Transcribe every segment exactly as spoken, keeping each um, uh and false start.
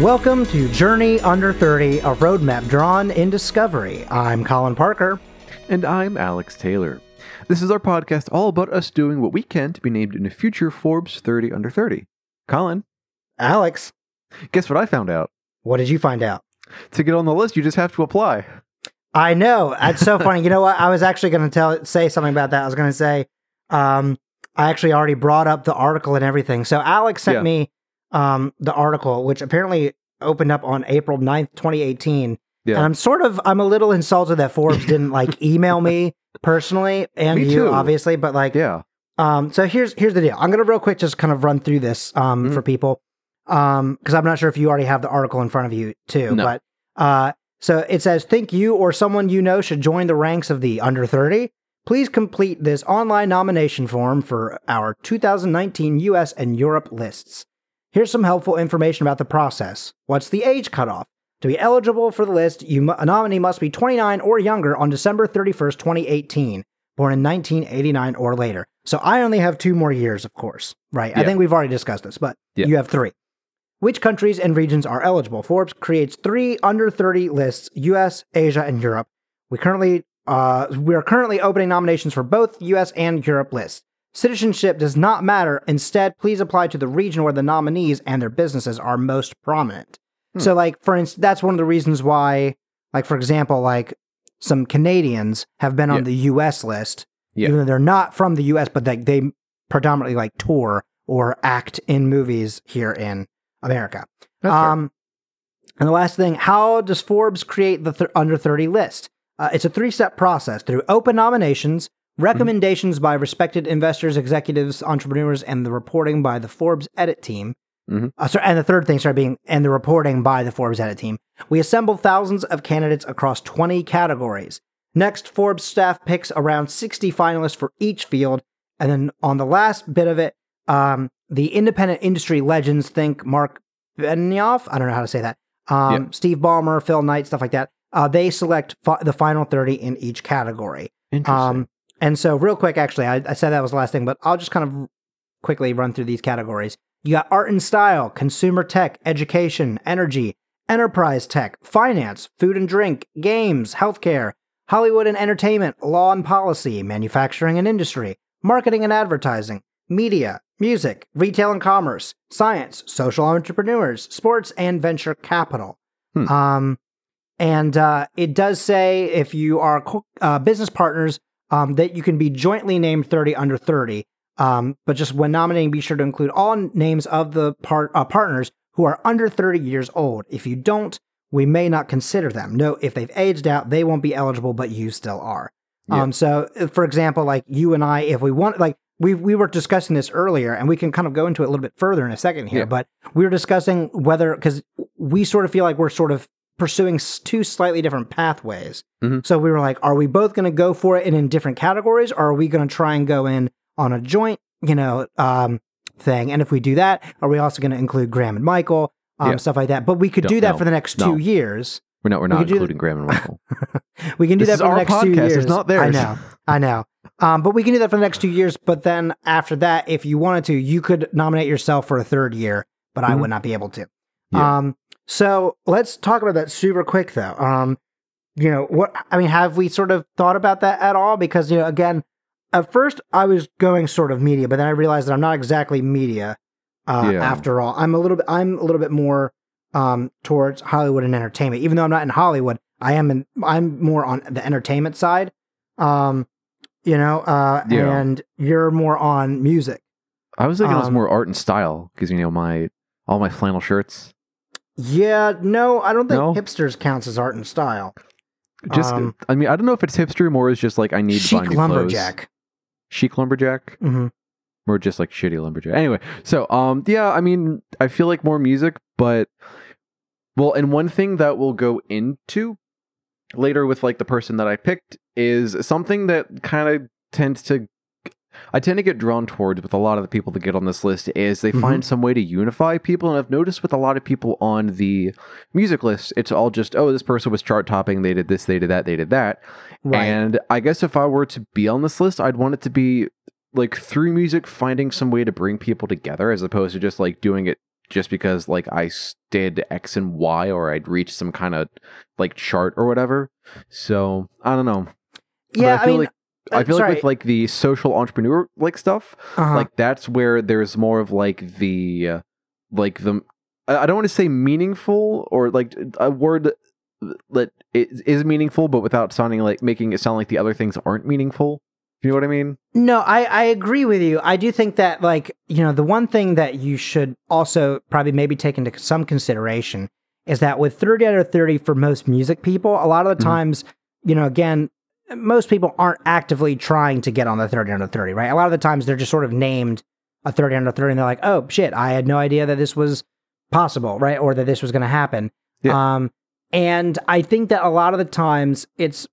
Welcome to Journey Under thirty, a roadmap drawn in discovery. I'm Colin Parker. And I'm Alex Taylor. This is our podcast all about us doing what we can to be named in a future Forbes thirty Under thirty. Colin. Alex. Guess what I found out? What did you find out? To get on the list, you just have to apply. I know. That's so funny. You know what? I was actually going to tell say something about that. I was going to say, um, I actually already brought up the article and everything. So Alex sent yeah. me um, the article, which apparently opened up on April ninth, twenty eighteen. Yeah. And I'm sort of, I'm a little insulted that Forbes didn't like email me personally and me you too. obviously, but like, yeah. Um, so here's, here's the deal. I'm going to real quick, just kind of run through this um, mm. for people. Um, cause I'm not sure if you already have the article in front of you too, no. but, uh, so it says, think you or someone you know should join the ranks of the under thirty. Please complete this online nomination form for our two thousand nineteen U S and Europe lists. Here's some helpful information about the process. What's the age cutoff? To be eligible for the list, you mu- a nominee must be twenty-nine or younger on December thirty-first, twenty eighteen, born in nineteen eighty-nine or later. So I only have two more years, of course, right? Yeah. I think we've already discussed this, but yeah. you have three. Which countries and regions are eligible? Forbes creates three under thirty lists, U S, Asia, and Europe. We currently uh, we are currently opening nominations for both U S and Europe lists. Citizenship does not matter. Instead, please apply to the region where the nominees and their businesses are most prominent. Hmm. So, like, for instance, that's one of the reasons why, like, for example, like, some Canadians have been on yeah. the U S list, yeah. even though they're not from the U S, but they, they predominantly, like, tour or act in movies here in America. That's um, fair. And the last thing, how does Forbes create the th- under thirty list? Uh, it's a three-step process through open nominations, recommendations mm-hmm. by respected investors, executives, entrepreneurs, and the reporting by the Forbes edit team. Mm-hmm. Uh, so, and the third thing started being, and the reporting by the Forbes edit team. We assemble thousands of candidates across twenty categories. Next, Forbes staff picks around sixty finalists for each field. And then on the last bit of it, um, the independent industry legends, think Mark Benioff, I don't know how to say that, um, yep. Steve Ballmer, Phil Knight, stuff like that. Uh, they select fi- the final thirty in each category. Interesting. Um, and so real quick, actually, I, I said that was the last thing, but I'll just kind of quickly run through these categories. You got art and style, consumer tech, education, energy, enterprise tech, finance, food and drink, games, healthcare, Hollywood and entertainment, law and policy, manufacturing and industry, marketing and advertising, media, music, retail and commerce, science, social entrepreneurs, sports, and venture capital. Hmm. Um, and uh, it does say if you are uh, business partners um, that you can be jointly named thirty under thirty. Um, but just when nominating, be sure to include all names of the part, uh, partners who are under thirty years old. If you don't, we may not consider them. No, if they've aged out, they won't be eligible, but you still are. Yeah. Um, so, for example, like you and I, if we want, like we we were discussing this earlier, and we can kind of go into it a little bit further in a second here, yeah. but we were discussing whether, because we sort of feel like we're sort of pursuing two slightly different pathways. Mm-hmm. So we were like, are we both going to go for it and in different categories, or are we going to try and go in on a joint, you know, um, thing. And if we do that, are we also going to include Graham and Michael, um, yeah. stuff like that? But we could Don't, do that no, for the next no. two years. We're not, we're not we including Graham and Michael. we can do this that for the next podcast. two years. It's not theirs. I know, I know. Um, but we can do that for the next two years. But then after that, if you wanted to, you could nominate yourself for a third year, but mm-hmm. I would not be able to. Yeah. Um, so let's talk about that super quick though. Um, you know, what, I mean, have we sort of thought about that at all? Because, you know, again, at first, I was going sort of media, but then I realized that I'm not exactly media. Uh, yeah. After all, I'm a little bit. I'm a little bit more um, towards Hollywood and entertainment. Even though I'm not in Hollywood, I am. In, I'm more on the entertainment side. Um, you know, uh, yeah. and you're more on music. I was thinking um, it was more art and style because you know my all my flannel shirts. Yeah, no, I don't think no? hipsters counts as art and style. Just, um, I mean, I don't know if it's hipster more is just like I need to buy new clothes. Chic lumberjack. Chic lumberjack mm-hmm. or just like shitty lumberjack. Anyway, so um yeah, I mean, I feel like more music, but well, and one thing that we'll go into later with like the person that I picked is something that kind of tends to I tend to get drawn towards with a lot of the people that get on this list is they mm-hmm. find some way to unify people. And I've noticed with a lot of people on the music list, it's all just, oh, this person was chart topping. They did this, they did that, they did that. Right. And I guess if I were to be on this list, I'd want it to be like through music, finding some way to bring people together as opposed to just like doing it just because like I did X and Y, or I'd reach some kind of like chart or whatever. So I don't know. Yeah, but I feel I mean, like I'm I feel sorry. like with like the social entrepreneur like stuff, uh-huh. like that's where there's more of like the uh, like the I don't want to say meaningful or like a word that is meaningful, but without sounding like making it sound like the other things aren't meaningful. You know what I mean? No, I, I agree with you. I do think that, like, you know, the one thing that you should also probably maybe take into some consideration is that with thirty out of thirty for most music people, a lot of the mm-hmm. times, you know, again, most people aren't actively trying to get on the thirty out of thirty, right? A lot of the times they're just sort of named a thirty out of thirty and they're like, oh, shit, I had no idea that this was possible, right? Or that this was going to happen. Yeah. Um, and I think that a lot of the times it's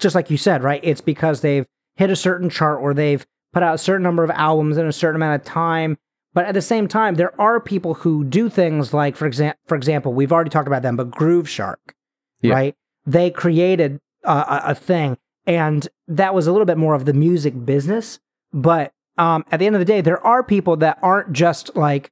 just like you said, right? It's because they've hit a certain chart or they've put out a certain number of albums in a certain amount of time. But at the same time, there are people who do things like, for, exa- for example, we've already talked about them, but Groove Shark, yeah. right? They created uh, a thing, and that was a little bit more of the music business. But um, at the end of the day, there are people that aren't just like,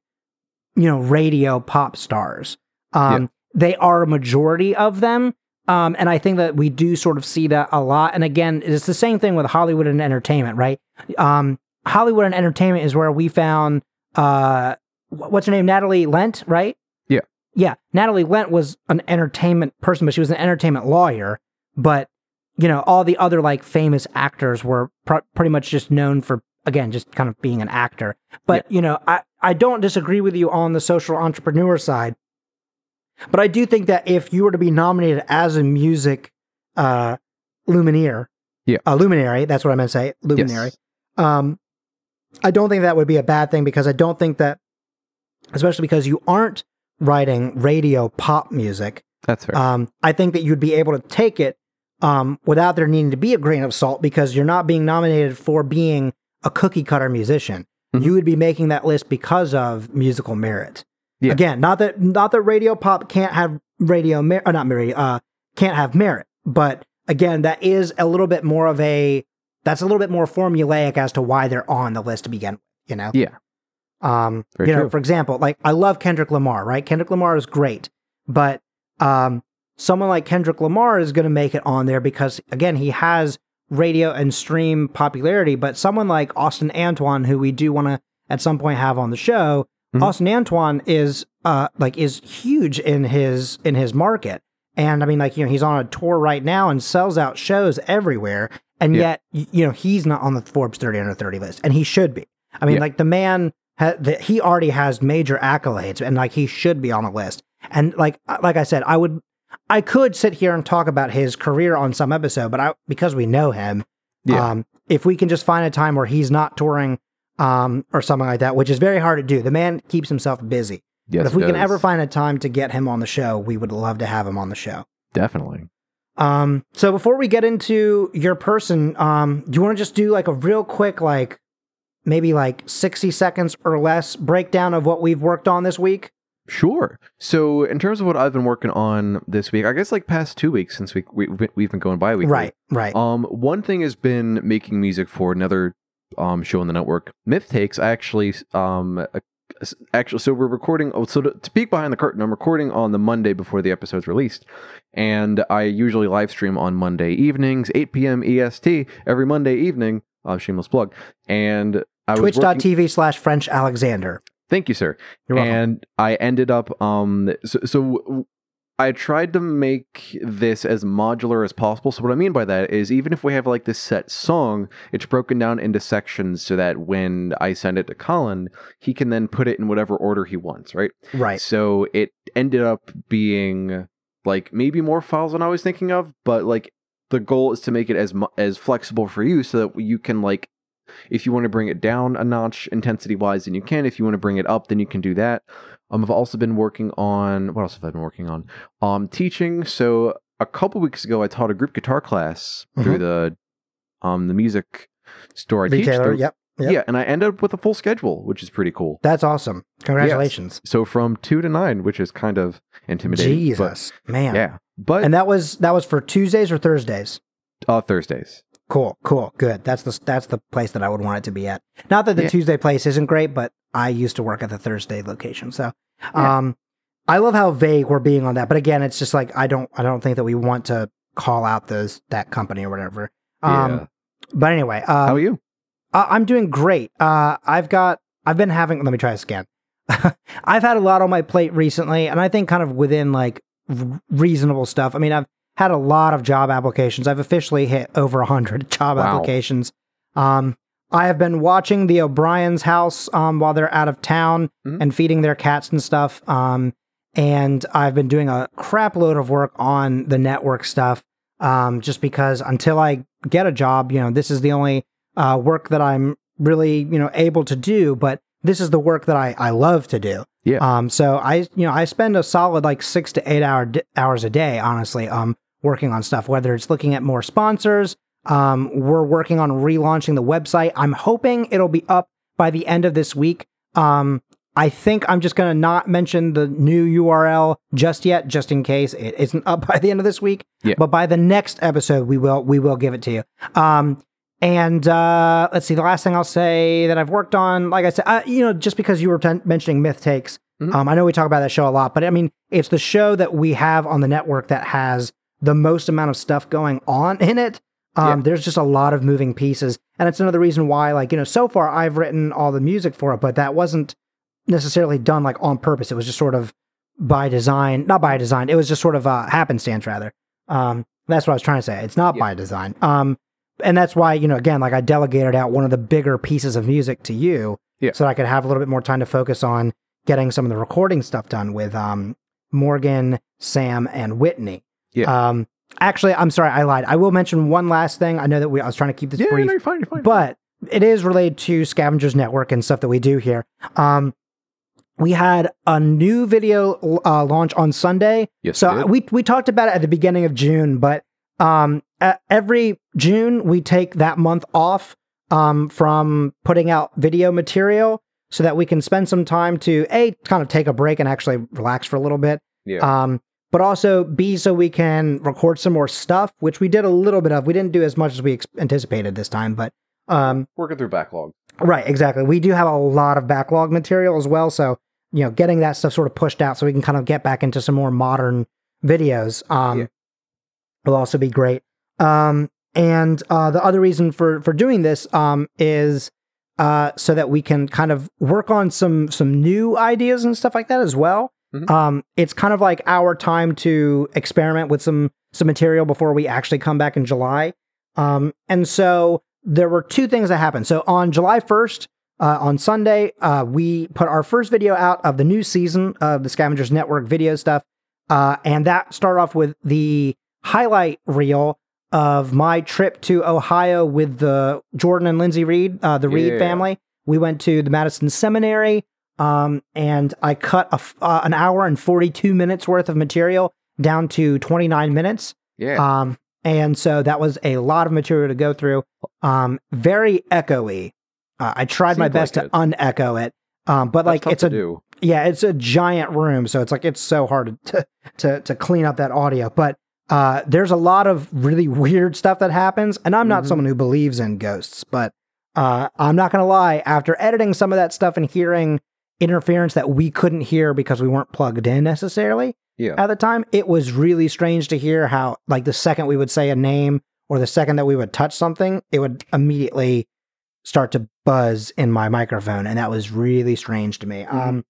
you know, radio pop stars. Um, yeah. They are a majority of them. Um, and I think that we do sort of see that a lot. And again, it's the same thing with Hollywood and entertainment, right? Um, Hollywood and entertainment is where we found, uh, what's her name? Natalie Lent, right? Yeah. Yeah. Natalie Lent was an entertainment person, but she was an entertainment lawyer. But, you know, all the other like famous actors were pr- pretty much just known for, again, just kind of being an actor. But, yeah. you know, I, I don't disagree with you on the social entrepreneur side. But I do think that if you were to be nominated as a music uh, lumineer, yeah. uh, luminary, that's what I meant to say, luminary, yes. um, I don't think that would be a bad thing, because I don't think that, especially because you aren't writing radio pop music. That's fair. Um, I think that you'd be able to take it um, without there needing to be a grain of salt, because you're not being nominated for being a cookie cutter musician. Mm-hmm. You would be making that list because of musical merit. Yeah. Again, not that not that radio pop can't have radio mer- or not merit, uh, can't have merit, but again, that is a little bit more of a that's a little bit more formulaic as to why they're on the list to begin with, you know? Yeah. Um, Very you true. know, for example, like I love Kendrick Lamar, right? Kendrick Lamar is great, but um, someone like Kendrick Lamar is going to make it on there because again, he has radio and stream popularity. But someone like Austin Antoine, who we do want to at some point have on the show. Mm-hmm. Austin Antoine is uh like is huge in his in his market, and I mean like you know he's on a tour right now and sells out shows everywhere, and yeah. yet you know he's not on the Forbes thirty under thirty list, and he should be. I mean yeah. like the man ha- the, he already has major accolades, and like he should be on the list. And like like I said, I would I could sit here and talk about his career on some episode, but I because we know him, yeah. um if we can just find a time where he's not touring. Um, or something like that, which is very hard to do. The man keeps himself busy. Yes, but if we does. can ever find a time to get him on the show, we would love to have him on the show. Definitely. Um, so before we get into your person, um, do you want to just do like a real quick, like maybe like sixty seconds or less breakdown of what we've worked on this week? Sure. So in terms of what I've been working on this week, I guess like past two weeks since we, we, we've been going bi-weekly. Right, right. Um, one thing has been making music for another um show on the network, Myth Takes. I actually um actually so we're recording oh, so to, to peek behind the curtain, I'm recording on the Monday before the episode's released, and I usually live stream on Monday evenings, eight p.m. E S T every Monday evening, uh shameless plug, and I was twitch dot t v slash French Alexander. Thank you, sir. You're welcome. And I ended up um so, so I tried to make this as modular as possible. So what I mean by that is even if we have like this set song, it's broken down into sections so that when I send it to Colin, he can then put it in whatever order he wants, right? Right. So it ended up being like maybe more files than I was thinking of, but like the goal is to make it as as flexible for you so that you can like, if you want to bring it down a notch intensity wise, then you can. If you want to bring it up, then you can do that. Um, I've also been working on, what else have I been working on? Um, teaching. So a couple weeks ago, I taught a group guitar class mm-hmm. through the um the music store I Retailer, teach. Yep, yep. Yeah, and I ended up with a full schedule, which is pretty cool. That's awesome. Congratulations. Yes. So from two to nine, which is kind of intimidating. Jesus, but, man. Yeah, but and that was that was for Tuesdays or Thursdays? Uh, Thursdays. Cool, cool, good. That's the that's the place that I would want it to be at. Not that the yeah. Tuesday place isn't great, but I used to work at the Thursday location. So um, yeah. I love how vague we're being on that. But again, it's just like I don't I don't think that we want to call out those that company or whatever. Um, yeah. But anyway. Uh, how are you? I, I'm doing great. Uh, I've got, I've been having, let me try this again. I've had a lot on my plate recently, and I think kind of within like r- reasonable stuff. I mean, I've had a lot of job applications. I've officially hit over one hundred job wow. applications. Um, I have been watching the O'Brien's house um, while they're out of town mm-hmm. and feeding their cats and stuff. Um, and I've been doing a crap load of work on the network stuff um, just because until I get a job, you know, this is the only uh, work that I'm really, you know, able to do. But this is the work that I, I love to do. Yeah. Um. So I, you know, I spend a solid like six to eight hour d- hours a day, honestly, um, working on stuff, whether it's looking at more sponsors. Um, we're working on relaunching the website. I'm hoping it'll be up by the end of this week. Um, I think I'm just going to not mention the new U R L just yet, just in case it isn't up by the end of this week, yeah. but by the next episode, we will, we will give it to you. Um, And uh, let's see, the last thing I'll say that I've worked on, like I said, I, you know, just because you were t- mentioning Myth Takes, mm-hmm. um, I know we talk about that show a lot, but I mean, it's the show that we have on the network that has the most amount of stuff going on in it. Um, yeah. There's just a lot of moving pieces. And it's another reason why, like, you know, so far I've written all the music for it, but that wasn't necessarily done like on purpose. It was just sort of by design, not by design. It was just sort of uh, happenstance rather. Um, that's what I was trying to say. It's not yeah. by design. Um, And that's why, you know, again, like I delegated out one of the bigger pieces of music to you yeah. so that I could have a little bit more time to focus on getting some of the recording stuff done with um, Morgan, Sam, and Whitney. Yeah. Um, actually, I'm sorry, I lied. I will mention one last thing. I know that we, I was trying to keep this yeah, brief, no, you're fine, you're fine. But it is related to Scavengers Network and stuff that we do here. Um, we had a new video uh, launch on Sunday. Yes, so we, we talked about it at the beginning of June, but Um, uh, every June we take that month off, um, from putting out video material so that we can spend some time to A, kind of take a break and actually relax for a little bit. Yeah. Um, but also B, so we can record some more stuff, which we did a little bit of. We didn't do as much as we ex- anticipated this time, but, um, working through backlog. Right. Exactly. We do have a lot of backlog material as well. So, you know, getting that stuff sort of pushed out so we can kind of get back into some more modern videos. Um, yeah. Will also be great. Um, and uh, the other reason for, for doing this um, is uh, so that we can kind of work on some some new ideas and stuff like that as well. Mm-hmm. Um, it's kind of like our time to experiment with some some material before we actually come back in July. Um, and so there were two things that happened. So on July first, uh, on Sunday, uh, we put our first video out of the new season of the Scavengers Network video stuff. Uh, and that started off with the highlight reel of my trip to Ohio with the Jordan and Lindsay Reed, uh, the yeah. Reed family. We went to the Madison Seminary, um, and I cut a, uh, an hour and forty-two minutes worth of material down to twenty-nine minutes. Yeah. Um, and so that was a lot of material to go through. Um, very echoey. Uh, I tried Seemed my best like to it. unecho it, um, but That's like it's a do. yeah, it's a giant room, so it's like it's so hard to to to clean up that audio, but. Uh, there's a lot of really weird stuff that happens, and I'm not mm-hmm. someone who believes in ghosts, but uh, I'm not going to lie. After editing some of that stuff and hearing interference that we couldn't hear because we weren't plugged in necessarily yeah. at the time, it was really strange to hear how, like, the second we would say a name or the second that we would touch something, it would immediately start to buzz in my microphone, and that was really strange to me. Mm-hmm. Um,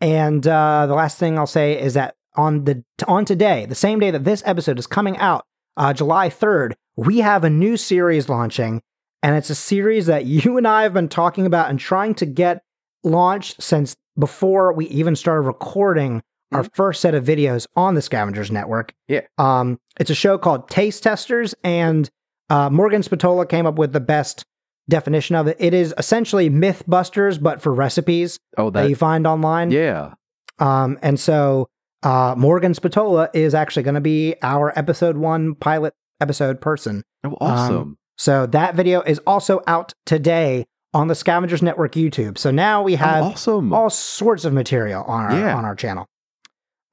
and uh, the last thing I'll say is that On the on today, the same day that this episode is coming out, uh, July third, we have a new series launching, and it's a series that you and I have been talking about and trying to get launched since before we even started recording mm-hmm. our first set of videos on the Scavengers Network. Yeah, um, it's a show called Taste Testers, and uh, Morgan Spatola came up with the best definition of it. It is essentially MythBusters, but for recipes oh, that... that you find online. Yeah, um, and so. Uh, Morgan Spatola is actually going to be our episode one pilot episode person. Oh, awesome. Um, so that video is also out today on the Scavengers Network YouTube. So now we have oh, awesome. all sorts of material on our, yeah. on our channel.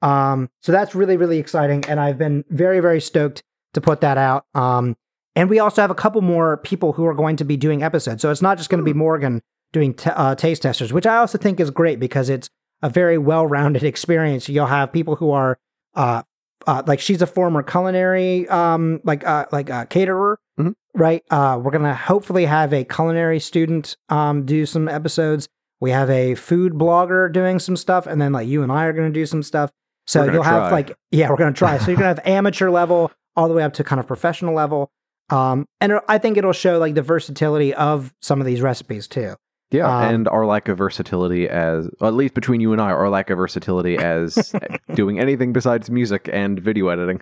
Um, so that's really, really exciting. And I've been very, very stoked to put that out. Um, And we also have a couple more people who are going to be doing episodes. So it's not just going to be Morgan doing t- uh, Taste Testers, which I also think is great because it's a very well-rounded experience. You'll have people who are, uh, uh, like she's a former culinary, um, like, uh, like a caterer, mm-hmm. right? Uh, we're going to hopefully have a culinary student, um, do some episodes. We have a food blogger doing some stuff. And then like you and I are going to do some stuff. So you'll try. have like, yeah, we're going to try. So you're going to have amateur level all the way up to kind of professional level. Um, and I think it'll show like the versatility of some of these recipes too. Yeah, um, and our lack of versatility as, at least between you and I, our lack of versatility as doing anything besides music and video editing.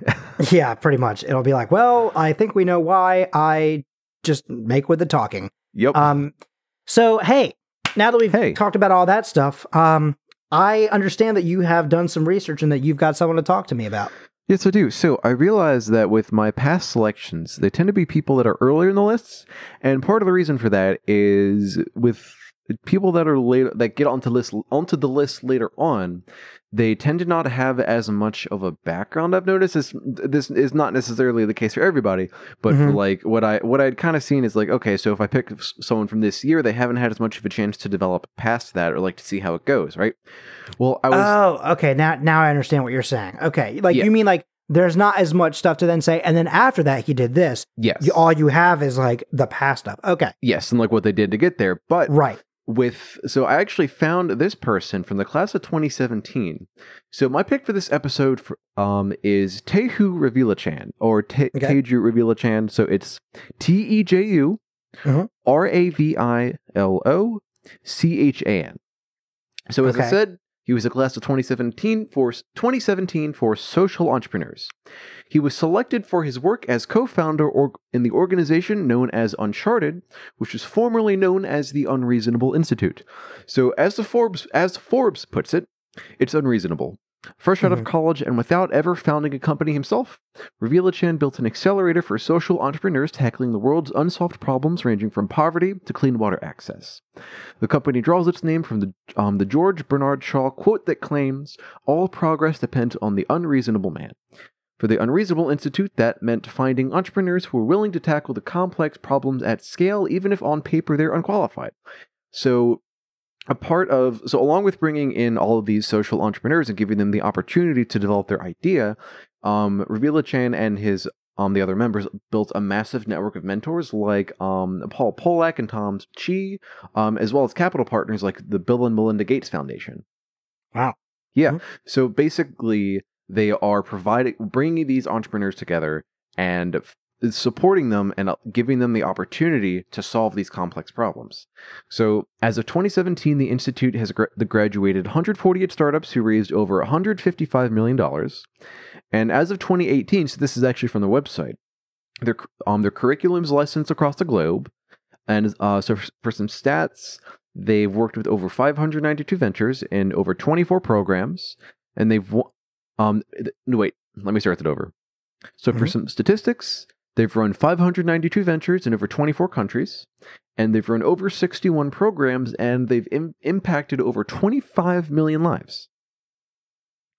Yeah, pretty much. It'll be like, well, I think we know why I just make with the talking. Yep. Um. So, hey, now that we've hey. talked about all that stuff, um, I understand that you have done some research and that you've got someone to talk to me about. Yes, I do. So I realize that with my past selections, they tend to be people that are earlier in the lists. And part of the reason for that is with people that are later, that get onto list onto the list later on, they tend to not have as much of a background. I've noticed this, this is not necessarily the case for everybody, but mm-hmm. for like what I what I'd kind of seen is like, okay, so if I pick someone from this year, they haven't had as much of a chance to develop past that or like to see how it goes, right? Well, I was oh, okay, now now I understand what you're saying. Okay, like yeah. you mean like there's not as much stuff to then say, and then after that he did this. Yes, you, all you have is like the past stuff. Okay, yes, and like what they did to get there, but right. With so I actually found this person from the class of twenty seventeen. So my pick for this episode for, um is Teju Ravilochan or Te- okay. Teju Ravilochan. So it's T E J U R A V I L O C H A N. So as okay. I said, he was a class of twenty seventeen for twenty seventeen for social entrepreneurs. He was selected for his work as co-founder or in the organization known as Uncharted, which was formerly known as the Unreasonable Institute. So as the Forbes as Forbes puts it, it's unreasonable. Fresh out mm-hmm. of college and without ever founding a company himself, Ravilochan built an accelerator for social entrepreneurs tackling the world's unsolved problems ranging from poverty to clean water access. The company draws its name from the, um, the George Bernard Shaw quote that claims, "All progress depends on the unreasonable man." For the Unreasonable Institute, that meant finding entrepreneurs who were willing to tackle the complex problems at scale, even if on paper they're unqualified. So... A part of, so along with bringing in all of these social entrepreneurs and giving them the opportunity to develop their idea, um, Ravilochan and his, um, the other members built a massive network of mentors like um, Paul Polak and Tom Chi, um, as well as capital partners like the Bill and Melinda Gates Foundation. Wow. Yeah. Mm-hmm. So basically, they are providing, bringing these entrepreneurs together and f- supporting them and giving them the opportunity to solve these complex problems. So as of twenty seventeen, the Institute has gra- graduated one hundred forty-eight startups who raised over one hundred fifty-five million dollars. And as of twenty eighteen, so this is actually from their website, their, um, their curriculum's licensed across the globe. And uh, so for, for some stats, they've worked with over five hundred ninety-two ventures in over twenty-four programs. And they've... um no, wait, let me start that over. So mm-hmm. for some statistics... They've run five hundred ninety-two ventures in over twenty-four countries, and they've run over sixty-one programs, and they've im- impacted over twenty-five million lives.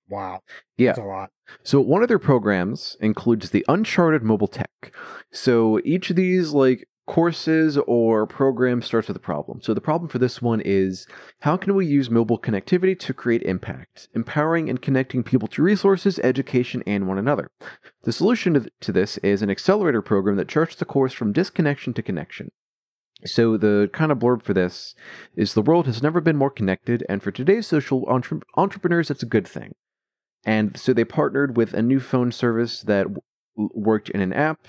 Wow. Yeah. That's a lot. So one of their programs includes the Uncharted Mobile Tech. So each of these like courses or programs starts with a problem. So the problem for this one is, how can we use mobile connectivity to create impact, empowering and connecting people to resources, education, and one another? The solution to this is an accelerator program that charts the course from disconnection to connection. So the kind of blurb for this is, the world has never been more connected, and for today's social entre- entrepreneurs, that's a good thing. And so they partnered with a new phone service that w- worked in an app,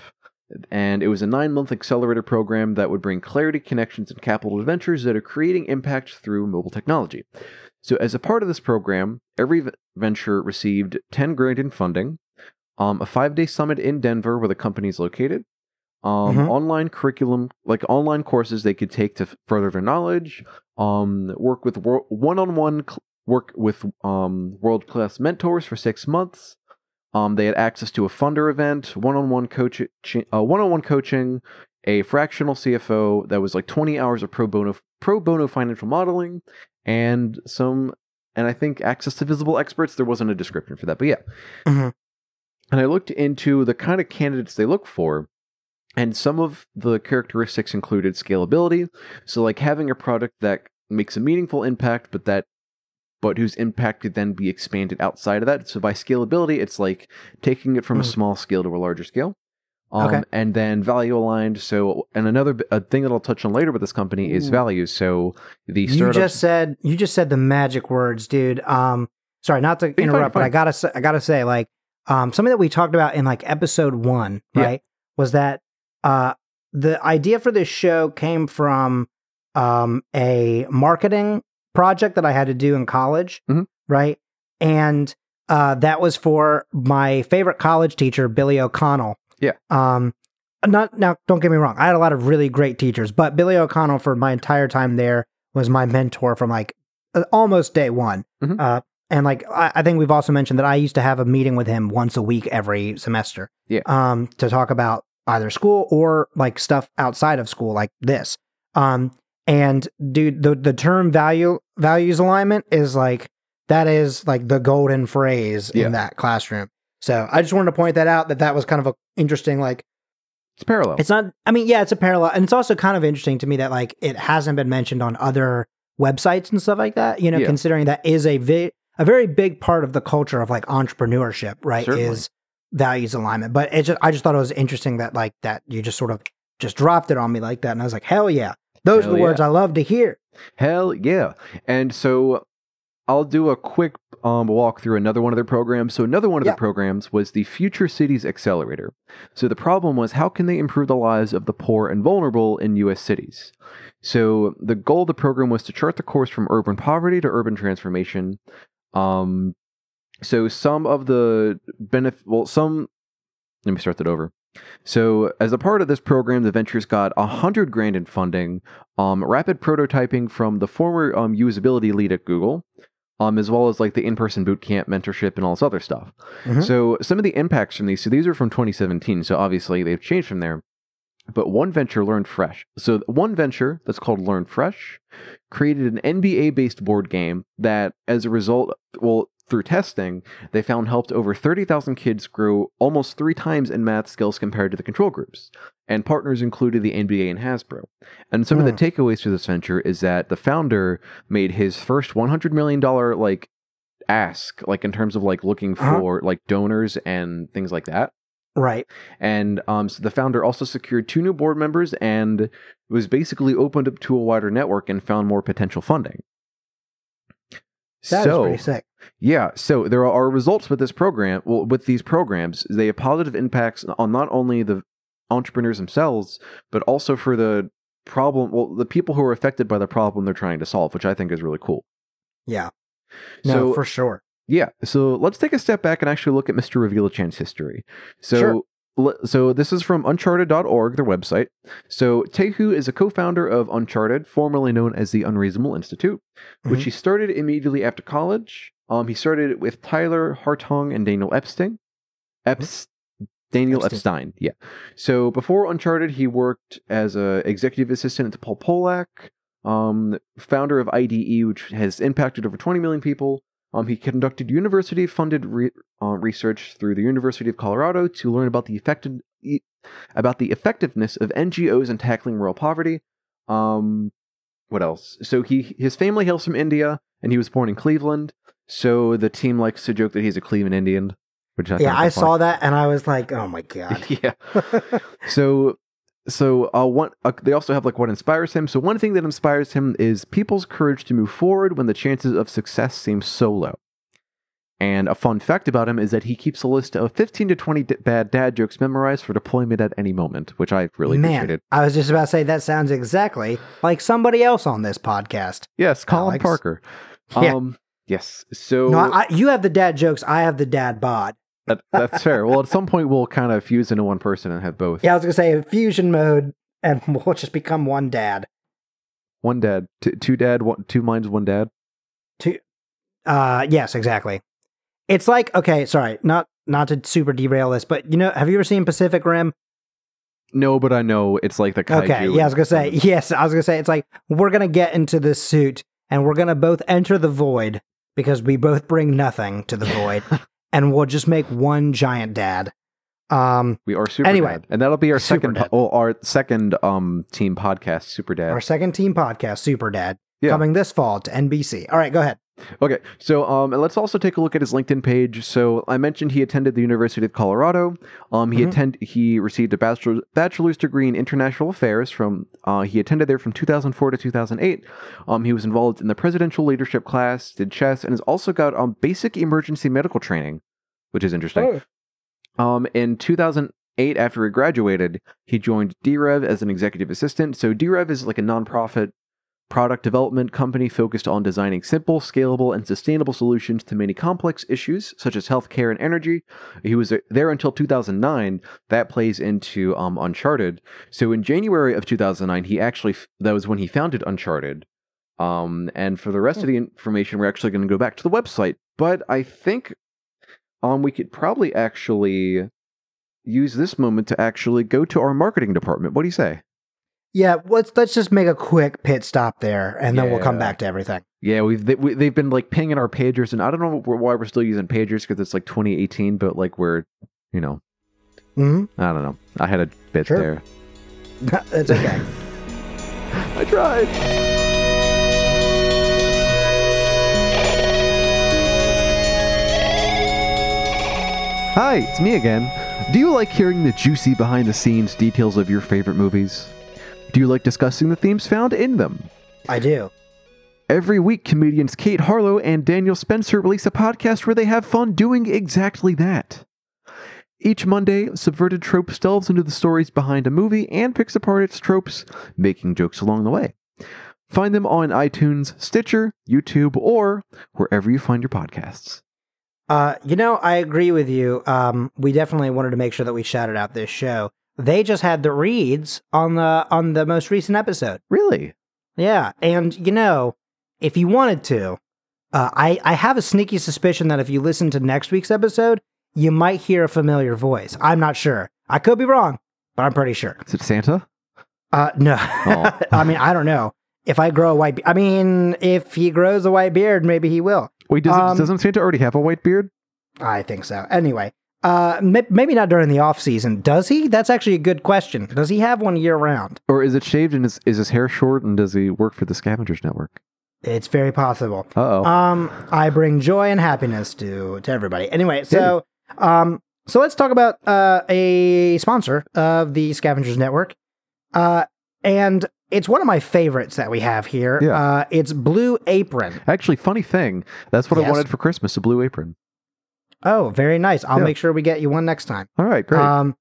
and it was a nine-month accelerator program that would bring clarity, connections, and capital ventures that are creating impact through mobile technology. So as a part of this program, every venture received ten grand in funding, um, a five-day summit in Denver where the company is located, um, mm-hmm. online curriculum, like online courses they could take to further their knowledge, um, work with wor- one-on-one cl- work with um, world-class mentors for six months. Um, they had access to a funder event, one-on-one coach, uh, one-on-one coaching, a fractional C F O that was like twenty hours of pro bono, pro bono financial modeling, and some, and I think access to visible experts. There wasn't a description for that, but yeah. Mm-hmm. And I looked into the kind of candidates they look for, And some of the characteristics included scalability. So like having a product that makes a meaningful impact, but that but whose impact could then be expanded outside of that. So by scalability, it's like taking it from mm. a small scale to a larger scale. Um, okay. And then value aligned. So, and another a thing that I'll touch on later with this company is value. So the startups... you just said you just said the magic words, dude. Um, sorry, not to you're interrupt, fine, but fine. I gotta say, I gotta say, like, um, something that we talked about in like episode one, right? Yeah. Was that uh, the idea for this show came from um a marketing project that I had to do in college, mm-hmm. right? And uh, that was for my favorite college teacher, Billy O'Connell. Yeah. Um, not now. Don't get me wrong. I had a lot of really great teachers, but Billy O'Connell for my entire time there was my mentor from like almost day one. Mm-hmm. Uh, and like I, I think we've also mentioned that I used to have a meeting with him once a week every semester. Yeah. Um, to talk about either school or like stuff outside of school, like this. Um, and dude, the the term value values alignment is like that is like the golden phrase yeah. in that classroom. So I just wanted to point that out, that that was kind of an interesting, like... It's parallel. It's not... I mean, yeah, it's a parallel. And it's also kind of interesting to me that, like, it hasn't been mentioned on other websites and stuff like that, you know, yeah. considering that is a vi- a very big part of the culture of, like, entrepreneurship, right, certainly. Is values alignment. But it just, I just thought it was interesting that, like, that you just sort of just dropped it on me like that. And I was like, hell yeah. Those hell are the yeah. words I love to hear. Hell yeah. And so... I'll do a quick um, walk through another one of their programs. So another one of yeah. the programs was the Future Cities Accelerator. So the problem was, how can they improve the lives of the poor and vulnerable in U S cities? So the goal of the program was to chart the course from urban poverty to urban transformation. Um, so some of the benefit, well, some, let me start that over. So as a part of this program, the ventures got a hundred grand in funding, um, rapid prototyping from the former um, usability lead at Google. Um, as well as like the in-person boot camp mentorship and all this other stuff. Mm-hmm. So some of the impacts from these, so these are from twenty seventeen. So obviously they've changed from there, but one venture, Learn Fresh. So one venture that's called Learn Fresh created an N B A based board game that as a result, well, through testing, they found helped over thirty thousand kids grow almost three times in math skills compared to the control groups. And partners included the N B A and Hasbro. And some mm. of the takeaways for this venture is that the founder made his first one hundred million dollars like ask, like in terms of like looking for uh-huh. like donors and things like that. Right. And um, so the founder also secured two new board members and was basically opened up to a wider network and found more potential funding. That so, is pretty sick. Yeah, so there are results with this program. Well, with these programs, they have positive impacts on not only the entrepreneurs themselves, but also for the problem. Well, the people who are affected by the problem they're trying to solve, which I think is really cool. Yeah, no, so, for sure. Yeah, so let's take a step back and actually look at Mister Ravilochan's history. So. Sure. So this is from uncharted dot org, their website. So Teju is a co-founder of Uncharted, formerly known as the Unreasonable Institute, which mm-hmm. he started immediately after college. Um, he started it with Tyler Hartung and Daniel Epstein. Eps- mm-hmm. Daniel Epstein. Epstein, yeah. So before Uncharted, he worked as an executive assistant to Paul Polak, um, founder of I D E, which has impacted over twenty million people. Um, he conducted university-funded re- uh, research through the University of Colorado to learn about the effective e- about the effectiveness of N G Os in tackling rural poverty. Um, what else? So he his family hails from India, and he was born in Cleveland. So the team likes to joke that he's a Cleveland Indian. Which I yeah, I saw that, and I was like, oh my god. yeah. So. So uh, one, uh, they also have like what inspires him. So one thing that inspires him is people's courage to move forward when the chances of success seem so low. And a fun fact about him is that he keeps a list of fifteen to twenty d- bad dad jokes memorized for deployment at any moment, which I really Man, appreciated. I was just about to say that sounds exactly like somebody else on this podcast. Yes, Colin Alex. Parker. Yeah. Um, yes. So no, I, I, you have the dad jokes. I have the dad bod. That, that's fair. Well, at some point, we'll kind of fuse into one person and have both. Yeah, I was going to say fusion mode, and we'll just become one dad. One dad. T- two dad, one, two minds, one dad? Two. Uh, yes, exactly. It's like, okay, sorry, not not to super derail this, but you know, have you ever seen Pacific Rim? No, but I know it's like the kaiju. Okay, yeah, I was going to say, yes, I was going to say, it's like, we're going to get into this suit, and we're going to both enter the void, because we both bring nothing to the void. And we'll just make one giant dad. Um, we are Super anyway, Dad. And that'll be our second, po- oh, our second um, team podcast, Super Dad. Our second team podcast, Super Dad, yeah. Coming this fall to N B C. All right, go ahead. Okay, so um, and let's also take a look at his LinkedIn page. So I mentioned he attended the University of Colorado. Um, he mm-hmm. attend he received a bachelor, bachelor's degree in international affairs from. Uh, he attended there from two thousand four to two thousand eight. Um, he was involved in the presidential leadership class, did chess, and has also got um basic emergency medical training, which is interesting. Oh. Um, in two thousand eight, after he graduated, he joined D-Rev as an executive assistant. So D-Rev is like a nonprofit product development company focused on designing simple, scalable, and sustainable solutions to many complex issues such as healthcare and energy. He was there until two thousand nine. That plays into um, Uncharted. So in January of two thousand nine, he actually that was when he founded Uncharted. Um, and for the rest yeah. of the information, we're actually going to go back to the website. But I think um, we could probably actually use this moment to actually go to our marketing department. What do you say? Yeah, let's let's just make a quick pit stop there, and then yeah. we'll come back to everything. Yeah, we've they, we, they've been like pinging our pagers, and I don't know why we're still using pagers because it's like twenty eighteen, but like we're, you know, mm-hmm. I don't know. I had a bit sure. there. It's okay. I tried. Hi, it's me again. Do you like hearing the juicy behind-the-scenes details of your favorite movies? Do you like discussing the themes found in them? I do. Every week, comedians Kate Harlow and Daniel Spencer release a podcast where they have fun doing exactly that. Each Monday, Subverted Tropes delves into the stories behind a movie and picks apart its tropes, making jokes along the way. Find them on iTunes, Stitcher, YouTube, or wherever you find your podcasts. Uh, you know, I agree with you. Um, we definitely wanted to make sure that we shouted out this show. They just had the reads on the on the most recent episode. Really? Yeah. And, you know, if you wanted to, uh, I, I have a sneaky suspicion that if you listen to next week's episode, you might hear a familiar voice. I'm not sure. I could be wrong, but I'm pretty sure. Is it Santa? Uh, no. Oh. I mean, I don't know. If I grow a white be- I mean, if he grows a white beard, maybe he will. Wait, doesn't, um, doesn't Santa already have a white beard? I think so. Anyway. Uh, maybe not during the off season. Does he? That's actually a good question. Does he have one year round? Or is it shaved and is, is his hair short and does he work for the Scavengers Network? It's very possible. Uh-oh. Um, I bring joy and happiness to, to everybody. Anyway, so um, so let's talk about uh, a sponsor of the Scavengers Network. Uh, and it's one of my favorites that we have here. Yeah. Uh, it's Blue Apron. Actually, funny thing. That's what yes. I wanted for Christmas, a Blue Apron. Oh, very nice. I'll yeah. make sure we get you one next time. All right, great. Um,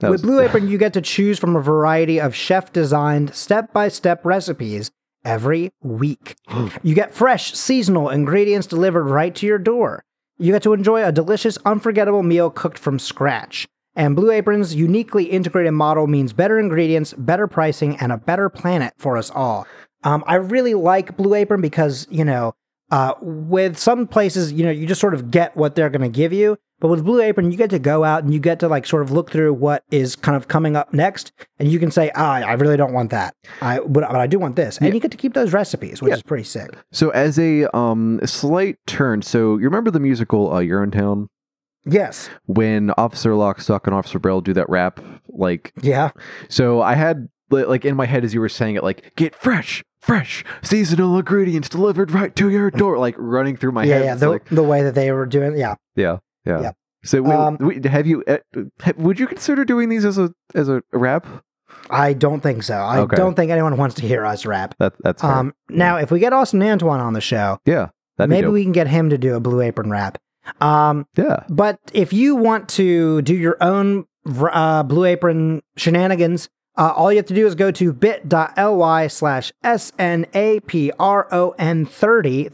with was... Blue Apron, you get to choose from a variety of chef-designed, step-by-step recipes every week. You get fresh, seasonal ingredients delivered right to your door. You get to enjoy a delicious, unforgettable meal cooked from scratch. And Blue Apron's uniquely integrated model means better ingredients, better pricing, and a better planet for us all. Um, I really like Blue Apron because, you know, Uh, with some places, you know, you just sort of get what they're going to give you. But with Blue Apron, you get to go out and you get to like sort of look through what is kind of coming up next. And you can say, ah, I really don't want that. I But, but I do want this. And yeah. you get to keep those recipes, which yeah. is pretty sick. So as a um, slight turn, so you remember the musical uh, You're in Town? Yes. When Officer Lockstock and Officer Braille do that rap, like... Yeah. So I had... like in my head as you were saying it, like, get fresh, fresh, seasonal ingredients delivered right to your door, like running through my yeah, head. Yeah, the, like, the way that they were doing, yeah. Yeah, yeah. yeah. So um, we, we, have you, have, would you consider doing these as a as a rap? I don't think so. I okay. don't think anyone wants to hear us rap. That, that's fair. Um, now, yeah. if we get Austin Antoine on the show, yeah, maybe we can get him to do a Blue Apron rap. Um, yeah. But if you want to do your own uh, Blue Apron shenanigans, Uh, all you have to do is go to bit.ly slash S N A P R O N thirty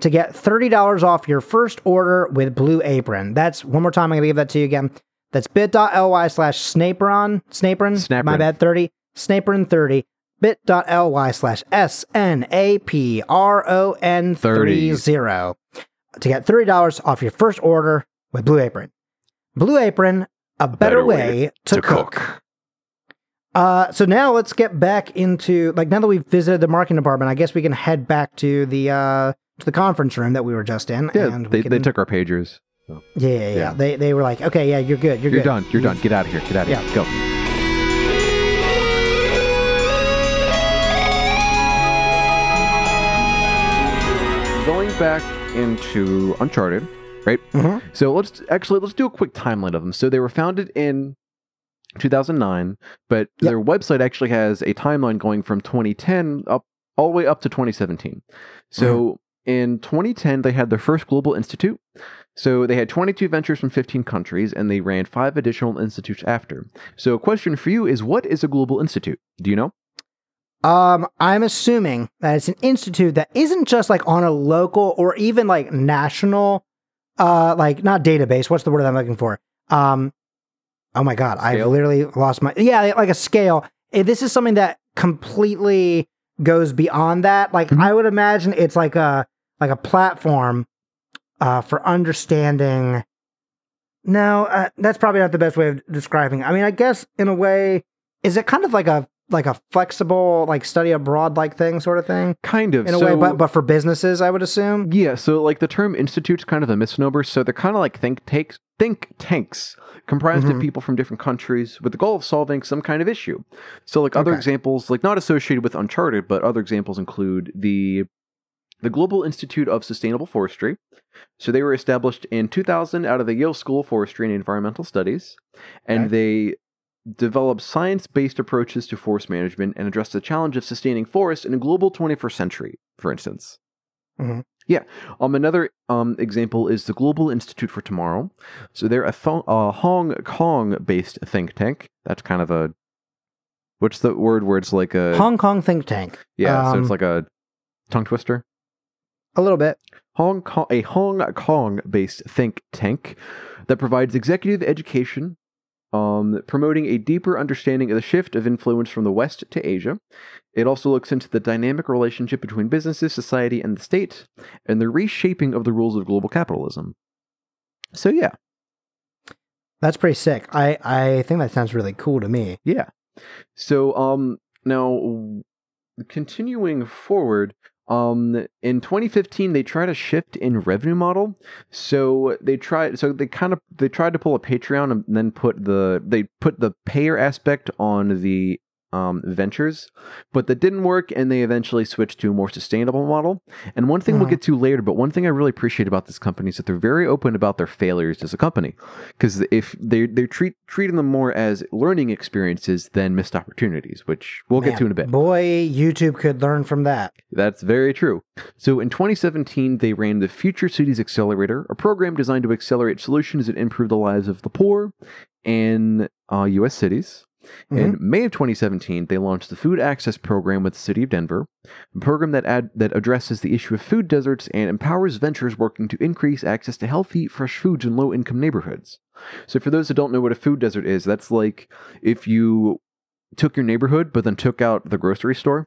to get thirty dollars off your first order with Blue Apron. That's, one more time, I'm going to give that to you again. That's bit.ly slash Snaperon, Snaperon, Snaperon, my bad, thirty, Snaperon thirty, bit.ly slash S N A P R O N thirty to get thirty dollars off your first order with Blue Apron. Blue Apron, a better, better way, way to, to cook. cook. Uh, so now let's get back into, like, now that we've visited the marketing department, I guess we can head back to the, uh, to the conference room that we were just in. Yeah, and they, can... they took our pagers. So, yeah, yeah, yeah, yeah. They they were like, okay, yeah, you're good, you're, you're good. You're done, you're done. Get out of here, get out of yeah. here, go. Going back into Uncharted, right? Mm-hmm. So let's actually let's do a quick timeline of them. So they were founded in two thousand nine, but yep. their website actually has a timeline going from twenty ten up all the way up to twenty seventeen. So mm-hmm. in twenty ten, they had their first global institute. So they had twenty-two ventures from fifteen countries, and they ran five additional institutes after. So a question for you is, what is a global institute? Do you know? Um, I'm assuming that it's an institute that isn't just like on a local or even like national, uh, like not database. What's the word I'm looking for? Um, oh my God, I've literally lost my, yeah, like a scale. This is something that completely goes beyond that. Like mm-hmm. I would imagine it's like a, like a platform, uh, for understanding. No, uh, that's probably not the best way of describing it. I mean, I guess in a way, is it kind of like a like a flexible, like study abroad, like thing sort of thing? Kind of. In a so, way, but, but for businesses, I would assume. Yeah. So like the term institute's kind of a misnomer. So they're kind of like think tanks, think tanks comprised mm-hmm. of people from different countries with the goal of solving some kind of issue. So like other okay. examples, like not associated with Uncharted, but other examples include the, the Global Institute of Sustainable Forestry. So they were established in two thousand out of the Yale School of Forestry and Environmental Studies. And okay. they develop science-based approaches to forest management and address the challenge of sustaining forests in a global twenty-first century, for instance. Mm-hmm. Yeah. Um. Another um example is the Global Institute for Tomorrow. So they're a, th- a Hong Kong-based think tank. That's kind of a... What's the word where it's like a... Hong Kong think tank. Yeah, um, so it's like a tongue twister? A little bit. Hong Kong, a Hong Kong-based think tank that provides executive education, Um, promoting a deeper understanding of the shift of influence from the West to Asia. It also looks into the dynamic relationship between businesses, society, and the state, and the reshaping of the rules of global capitalism. So, yeah. That's pretty sick. I, I think that sounds really cool to me. Yeah. So, um, now, continuing forward... Um, in twenty fifteen, they tried a shift in revenue model. So they tried, so they kind of, they tried to pull a Patreon and then put the, they put the payer aspect on the, um, ventures, but that didn't work. And they eventually switched to a more sustainable model. And one thing mm-hmm. we'll get to later, but one thing I really appreciate about this company is that they're very open about their failures as a company. Cause if they, they're treat, treating them more as learning experiences than missed opportunities, which we'll Man, get to in a bit. Boy, YouTube could learn from that. That's very true. So in twenty seventeen, they ran the Future Cities Accelerator, a program designed to accelerate solutions that improve the lives of the poor in uh, U S cities. Mm-hmm. In May of twenty seventeen, they launched the Food Access Program with the City of Denver, a program that ad- that addresses the issue of food deserts and empowers ventures working to increase access to healthy, fresh foods in low-income neighborhoods. So for those that don't know what a food desert is, that's like if you took your neighborhood but then took out the grocery store.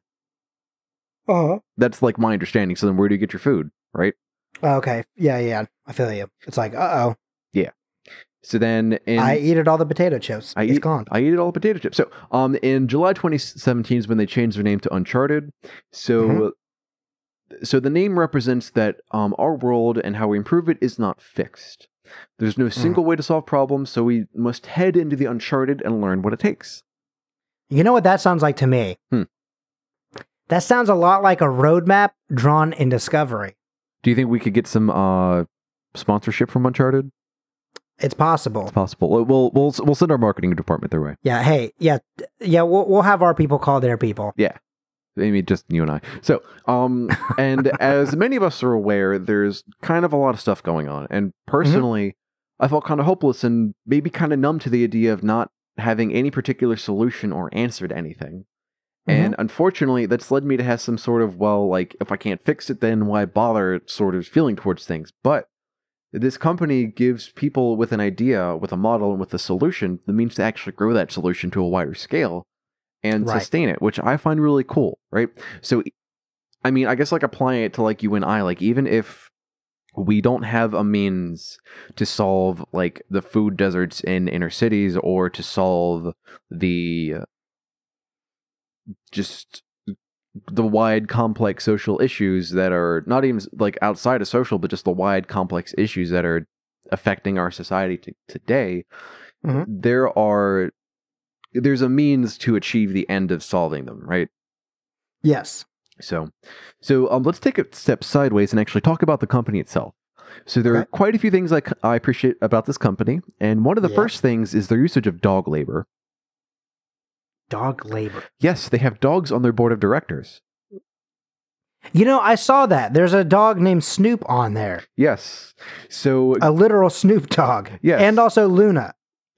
Uh-huh. That's like my understanding. So then where do you get your food, right? Okay. Yeah, yeah. I feel you. It's like, uh-oh. Yeah. So then in, I eat it all the potato chips. I it's eat, gone. I eat it all the potato chips. So um, in July twenty seventeen is when they changed their name to Uncharted. So mm-hmm. so the name represents that um, our world and how we improve it is not fixed. There's no single mm. way to solve problems, so we must head into the uncharted and learn what it takes. You know what that sounds like to me? Hmm. That sounds a lot like a roadmap drawn in Discovery. Do you think we could get some uh, sponsorship from Uncharted? It's possible. It's possible. We'll we'll we'll send our marketing department their way. Yeah. Hey. Yeah. Yeah. We'll we'll have our people call their people. Yeah. I mean, just you and I. So, um, and as many of us are aware, there's kind of a lot of stuff going on. And personally, mm-hmm. I felt kind of hopeless and maybe kind of numb to the idea of not having any particular solution or answer to anything. Mm-hmm. And unfortunately, that's led me to have some sort of, well, like if I can't fix it, then why bother? Sort of feeling towards things, but. This company gives people with an idea, with a model, and with a solution, the means to actually grow that solution to a wider scale and right. sustain it, which I find really cool, right? So, I mean, I guess like applying it to like you and I, like even if we don't have a means to solve like the food deserts in inner cities or to solve the just... the wide complex social issues that are not even like outside of social, but just the wide complex issues that are affecting our society t- today, mm-hmm. there are there's a means to achieve the end of solving them, right? Yes. So, so um, let's take a step sideways and actually talk about the company itself. So there okay. are quite a few things I, I appreciate about this company, and one of the yeah. first things is their usage of dog labor. Dog labor. Yes, they have dogs on their board of directors. You know, I saw that. There's a dog named Snoop on there. Yes. So a literal Snoop Dogg. Yes. And also Luna.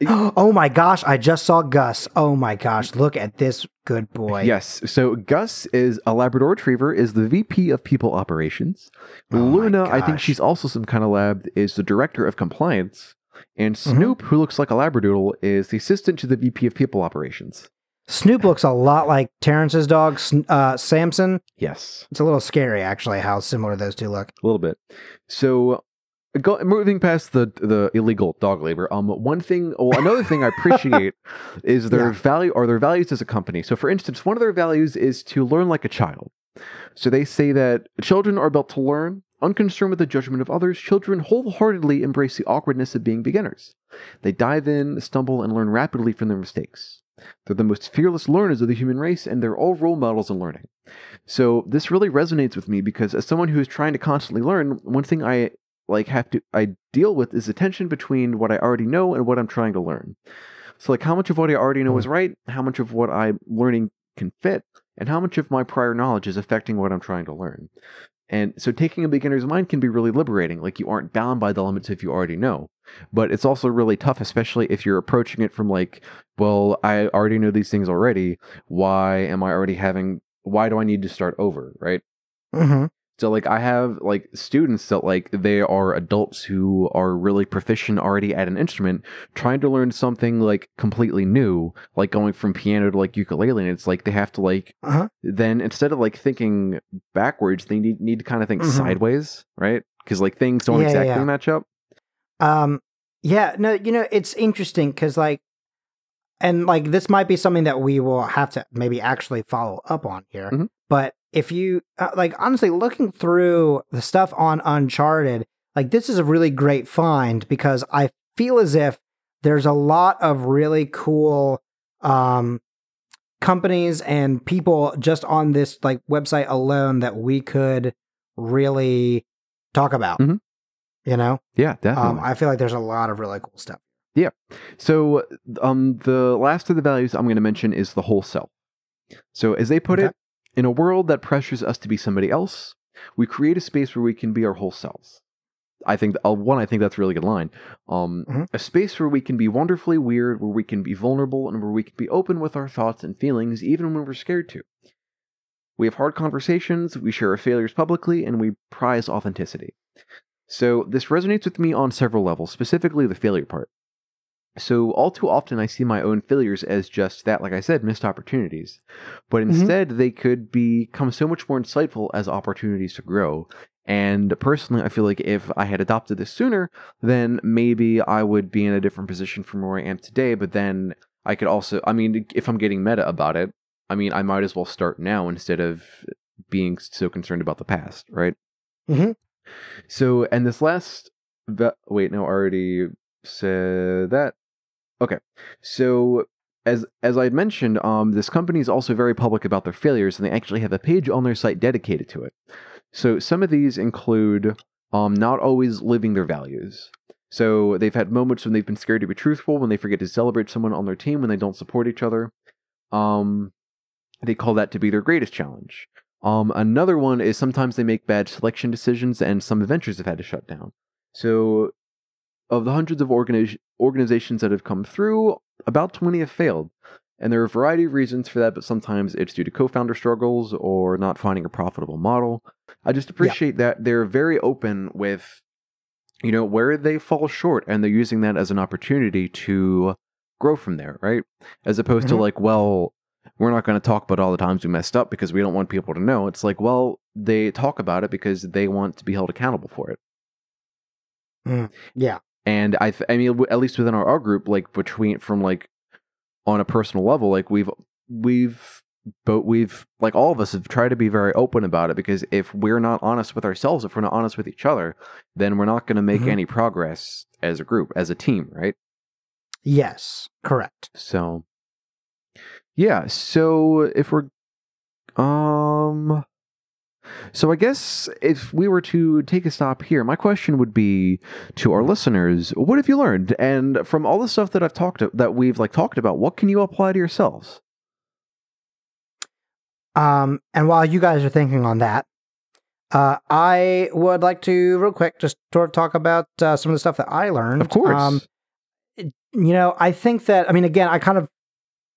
Oh my gosh, I just saw Gus. Oh my gosh, look at this good boy. Yes. So Gus is a Labrador Retriever, is the V P of People Operations. Oh Luna, I think she's also some kind of lab, is the Director of Compliance. And Snoop, mm-hmm. who looks like a Labradoodle, is the Assistant to the V P of People Operations. Snoop looks a lot like Terrence's dog, uh, Samson. Yes. It's a little scary, actually, how similar those two look. A little bit. So, go, moving past the the illegal dog labor, um, one thing, well, another thing I appreciate is their yeah. value, or their values as a company. So, for instance, one of their values is to learn like a child. So, they say that children are built to learn, unconcerned with the judgment of others. Children wholeheartedly embrace the awkwardness of being beginners. They dive in, stumble, and learn rapidly from their mistakes. They're the most fearless learners of the human race, and they're all role models in learning. So this really resonates with me because as someone who is trying to constantly learn, one thing I like have to I deal with is the tension between what I already know and what I'm trying to learn. So like how much of what I already know is right, how much of what I'm learning can fit, and how much of my prior knowledge is affecting what I'm trying to learn. And so taking a beginner's mind can be really liberating. Like you aren't bound by the limits if you already know. But it's also really tough, especially if you're approaching it from like, well, I already know these things already. Why am I already having, why do I need to start over? Right. Mm-hmm. So like I have like students that like they are adults who are really proficient already at an instrument trying to learn something like completely new, like going from piano to like ukulele. And it's like they have to like uh-huh. then instead of like thinking backwards, they need, need to kind of think mm-hmm. sideways. Right. Because like things don't yeah, exactly yeah. match up. Um, yeah, no, you know, it's interesting because like, and like this might be something that we will have to maybe actually follow up on here. Mm-hmm. But if you, uh, like, honestly, looking through the stuff on Uncharted, like, this is a really great find because I feel as if there's a lot of really cool um, companies and people just on this, like, website alone that we could really talk about, mm-hmm. you know? Yeah, definitely. Um, I feel like there's a lot of really cool stuff. Yeah. So um, the last of the values I'm going to mention is the whole self. So as they put okay. it, in a world that pressures us to be somebody else, we create a space where we can be our whole selves. I think, one, I think that's a really good line. Um, mm-hmm. A space where we can be wonderfully weird, where we can be vulnerable, and where we can be open with our thoughts and feelings, even when we're scared to. We have hard conversations, we share our failures publicly, and we prize authenticity. So this resonates with me on several levels, specifically the failure part. So all too often I see my own failures as just that, like I said, missed opportunities, but instead mm-hmm. they could become so much more insightful as opportunities to grow. And personally, I feel like if I had adopted this sooner, then maybe I would be in a different position from where I am today. But then I could also, I mean, if I'm getting meta about it, I mean, I might as well start now instead of being so concerned about the past. Right. Mm-hmm. So, and this last, ve- wait, no, I already said that. Okay, so as as I had mentioned, um, this company is also very public about their failures, and they actually have a page on their site dedicated to it. So some of these include um, not always living their values. So they've had moments when they've been scared to be truthful, when they forget to celebrate someone on their team, when they don't support each other. Um, they call that to be their greatest challenge. Um, another one is sometimes they make bad selection decisions, and some adventures have had to shut down. So of the hundreds of organiz- organizations that have come through, about twenty have failed. And there are a variety of reasons for that, but sometimes it's due to co-founder struggles or not finding a profitable model. I just appreciate yeah. that they're very open with, you know, where they fall short, and they're using that as an opportunity to grow from there, right? As opposed mm-hmm. to like, well, we're not going to talk about all the times we messed up because we don't want people to know. It's like, well, they talk about it because they want to be held accountable for it. Mm. Yeah. And I, th- I mean, at least within our, our group, like between from like on a personal level, like we've we've but we've, like all of us, have tried to be very open about it, because if we're not honest with ourselves, if we're not honest with each other, then we're not going to make mm-hmm. any progress as a group, as a team, right? Yes, correct. So, yeah. So if we're, um, so I guess if we were to take a stop here, my question would be to our listeners: what have you learned? And from all the stuff that I've talked to, that we've like talked about, what can you apply to yourselves? Um, and while you guys are thinking on that, uh, I would like to real quick just sort of talk about uh, some of the stuff that I learned. Of course. Um, you know, I think that, I mean, again, I kind of,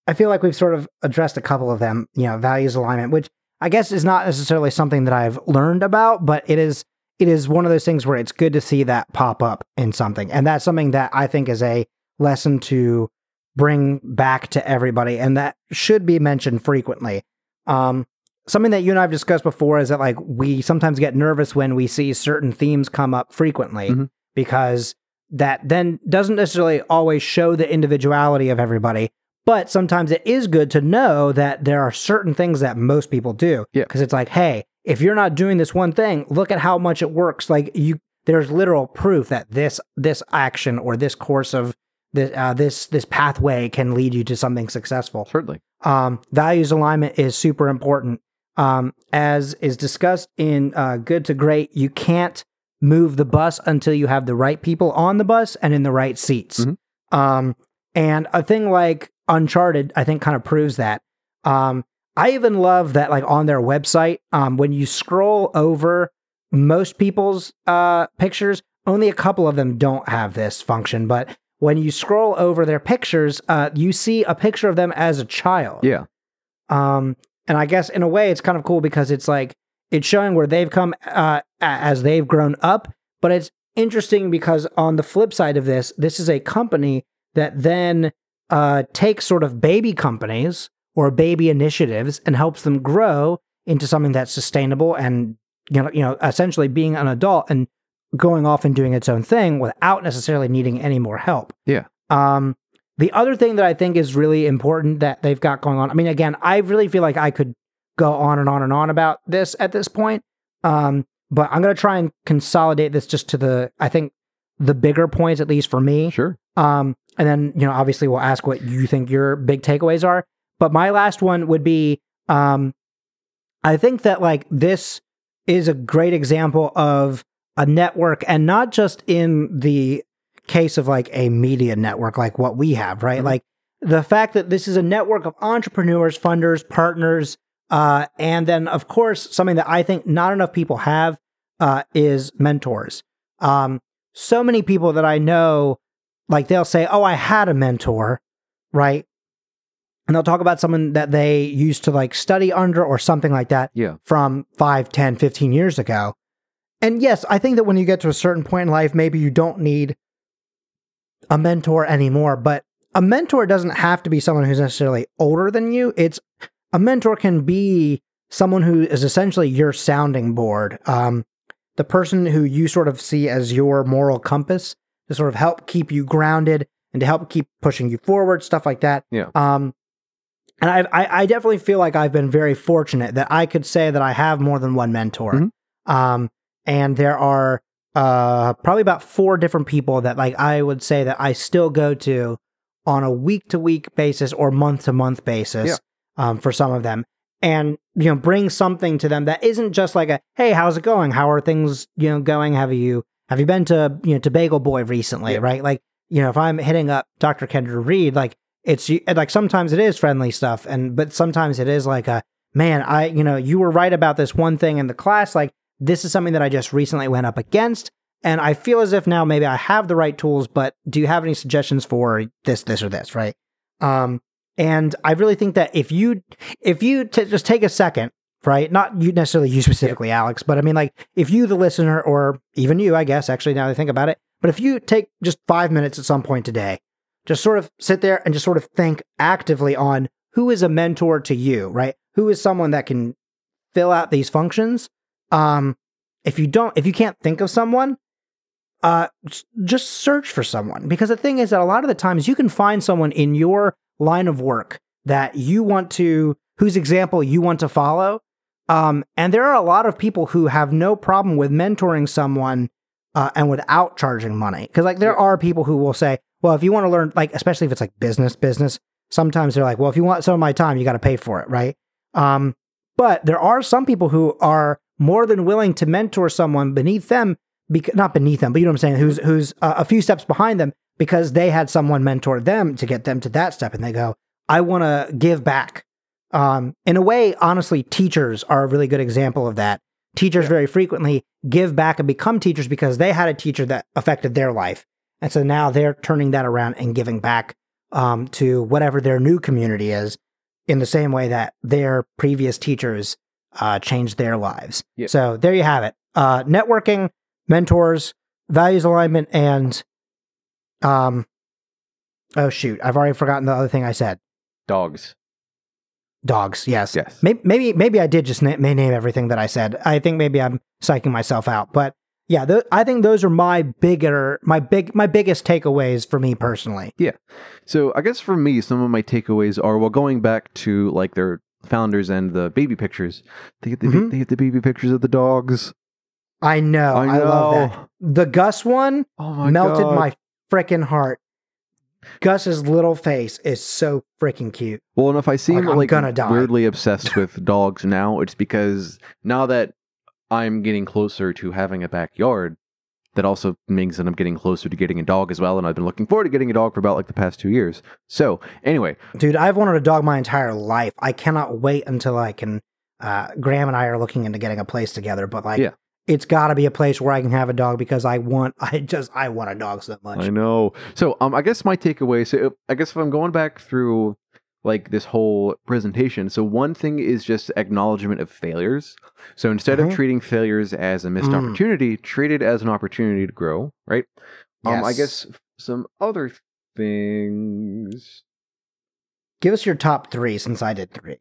I feel like we've sort of addressed a couple of them, you know, values alignment, which I guess is not necessarily something that I've learned about, but it is, it is one of those things where it's good to see that pop up in something. And that's something that I think is a lesson to bring back to everybody. And that should be mentioned frequently. Um, something that you and I've discussed before is that, like, we sometimes get nervous when we see certain themes come up frequently, mm-hmm. because that then doesn't necessarily always show the individuality of everybody. But sometimes it is good to know that there are certain things that most people do. Yeah. Because it's like, hey, if you're not doing this one thing, look at how much it works. Like, you, there's literal proof that this this action or this course of this uh, this this pathway can lead you to something successful. Certainly. Um, values alignment is super important. Um, as is discussed in uh, Good to Great, you can't move the bus until you have the right people on the bus and in the right seats. Mm-hmm. Um, and a thing like Uncharted, I think, kind of proves that. Um, I even love that, like, on their website, um, when you scroll over most people's uh, pictures, only a couple of them don't have this function, but when you scroll over their pictures, uh, you see a picture of them as a child. Yeah. Um, and I guess in a way it's kind of cool because it's like, it's showing where they've come uh, as they've grown up, but it's interesting because on the flip side of this, this is a company that then uh, takes sort of baby companies or baby initiatives and helps them grow into something that's sustainable and, you know, you know, essentially being an adult and going off and doing its own thing without necessarily needing any more help. Yeah. Um, the other thing that I think is really important that they've got going on, I mean, again, I really feel like I could go on and on and on about this at this point. Um, but I'm going to try and consolidate this just to the, I think, the bigger points, at least for me. Sure. Um, and then, you know, obviously we'll ask what you think your big takeaways are. But my last one would be, um, I think that, like, this is a great example of a network, and not just in the case of, like, a media network like what we have, right? Mm-hmm. Like, the fact that this is a network of entrepreneurs, funders, partners, uh, and then, of course, something that I think not enough people have uh, is mentors. Um, so many people that I know, like, they'll say, oh, I had a mentor, right? And they'll talk about someone that they used to, like, study under or something like that yeah. from five, ten, fifteen years ago. And yes, I think that when you get to a certain point in life, maybe you don't need a mentor anymore, but a mentor doesn't have to be someone who's necessarily older than you. It's a mentor can be someone who is essentially your sounding board, um, the person who you sort of see as your moral compass to sort of help keep you grounded and to help keep pushing you forward, stuff like that. Yeah. Um, and I, I, I definitely feel like I've been very fortunate that I could say that I have more than one mentor. Mm-hmm. Um, and there are uh, probably about four different people that, like, I would say that I still go to on a week-to-week basis or month-to-month basis. Yeah. Um, for some of them, and, you know, bring something to them that isn't just like a, hey, how's it going? How are things, you know, going? Have you, have you been to, you know, to Bagel Boy recently? Yeah. Right. Like, you know, if I'm hitting up Doctor Kendrick Reed, like, it's like, sometimes it is friendly stuff. And, but sometimes it is like a, man, I, you know, you were right about this one thing in the class. Like, this is something that I just recently went up against. And I feel as if now maybe I have the right tools, but do you have any suggestions for this, this, or this? Right. Um, And I really think that if you, if you t- just take a second, right? Not you necessarily you specifically, yeah. Alex, but I mean, like, if you, the listener, or even you, I guess, actually, now that I think about it, but if you take just five minutes at some point today, just sort of sit there and just sort of think actively on who is a mentor to you, right? Who is someone that can fill out these functions? Um, if you don't, if you can't think of someone, uh, just search for someone, because the thing is that a lot of the times you can find someone in your line of work that you want to, whose example you want to follow. Um, and there are a lot of people who have no problem with mentoring someone uh, and without charging money. Because like there are people who will say, well, if you want to learn, like, especially if it's like business, business, sometimes they're like, well, if you want some of my time, you got to pay for it, right? Um, but there are some people who are more than willing to mentor someone beneath them, bec- not beneath them, but you know what I'm saying, who's who's uh, a few steps behind them because they had someone mentor them to get them to that step. And they go, I want to give back. Um, in a way, honestly, teachers are a really good example of that. Teachers very frequently give back and become teachers because they had a teacher that affected their life. And so now they're turning that around and giving back um, to whatever their new community is in the same way that their previous teachers uh, changed their lives. Yep. So there you have it. Uh, networking, mentors, values alignment, and... um, oh, shoot. I've already forgotten the other thing I said. Dogs. Dogs, yes. Yes. Maybe, maybe, maybe I did just na- may name everything that I said. I think maybe I'm psyching myself out, but... Yeah, th- I think those are my bigger, my big, my biggest takeaways for me personally. Yeah. So I guess for me, some of my takeaways are, well, going back to like their founders and the baby pictures, they get the, mm-hmm. they get the baby pictures of the dogs. I know. I, know. I love that. The Gus one oh my melted God. my freaking heart. Gus's little face is so freaking cute. Well, and if I seem like, like weirdly obsessed with dogs now, it's because now that I'm getting closer to having a backyard, that also means that I'm getting closer to getting a dog as well, and I've been looking forward to getting a dog for about like the past two years. So, anyway. Dude, I've wanted a dog my entire life. I cannot wait until I can, uh, Graham and I are looking into getting a place together, but like, yeah. It's gotta be a place where I can have a dog because I want, I just, I want a dog so much. I know. So, um, I guess my takeaway, so I guess if I'm going back through like this whole presentation. So one thing is just acknowledgement of failures. So instead mm-hmm. of treating failures as a missed mm. opportunity, treat it as an opportunity to grow, right? Yes. Um, I guess some other things. Give us your top three since I did three.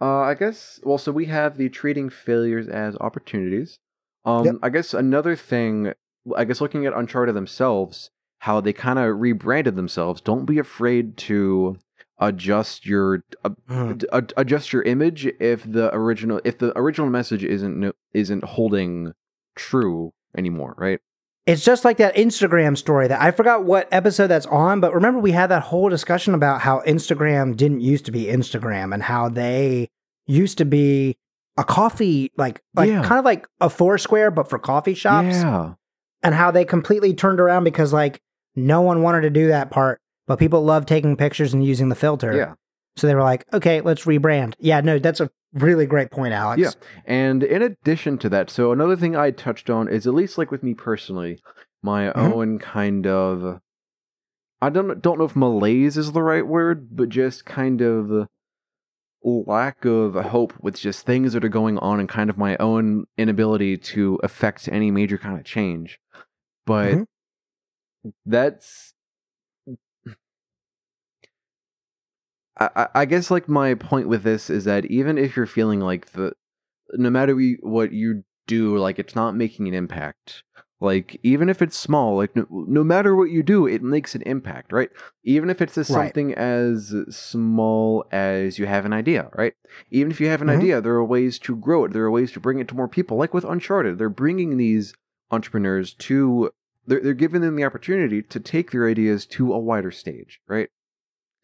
Uh, I guess, well, so we have the treating failures as opportunities. Um, yep. I guess another thing, I guess looking at Uncharted themselves, how they kind of rebranded themselves. Don't be afraid to... adjust your uh, mm. ad- adjust your image if the original if the original message isn't isn't holding true anymore, right? It's just like that Instagram story that I forgot what episode that's on, but remember we had that whole discussion about how Instagram didn't used to be Instagram and how they used to be a coffee like like yeah. kind of like a Foursquare but for coffee shops. Yeah. And how they completely turned around because like no one wanted to do that part. But people love taking pictures and using the filter. Yeah. So they were like, okay, let's rebrand. Yeah, no, that's a really great point, Alex. Yeah. And in addition to that, so another thing I touched on is, at least like with me personally, my mm-hmm. own kind of, I don't don't know if malaise is the right word, but just kind of lack of hope with just things that are going on and kind of my own inability to affect any major kind of change. But mm-hmm. that's... I, I guess like my point with this is that even if you're feeling like the, no matter we, what you do, like it's not making an impact, like even if it's small, like no, no matter what you do, it makes an impact, right? Even if it's just right. something as small as you have an idea, right? Even if you have an mm-hmm. idea, there are ways to grow it. There are ways to bring it to more people. Like with Uncharted, they're bringing these entrepreneurs to, they're, they're giving them the opportunity to take their ideas to a wider stage, right?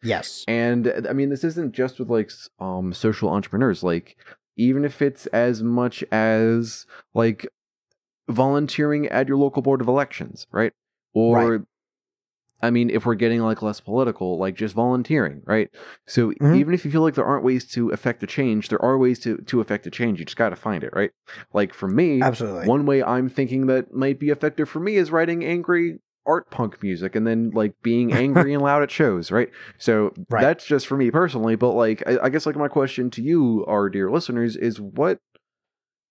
Yes. And I mean, this isn't just with like um social entrepreneurs, like even if it's as much as like volunteering at your local board of elections, right? Or right. I mean, if we're getting like less political, like just volunteering, right? So mm-hmm. even if you feel like there aren't ways to affect the change, there are ways to, to affect the change. You just got to find it, right? Like for me, absolutely. One way I'm thinking that might be effective for me is writing angry art punk music and then like being angry and loud at shows, right? So right. that's just for me personally, but like I, I guess like my question to you, our dear listeners, is what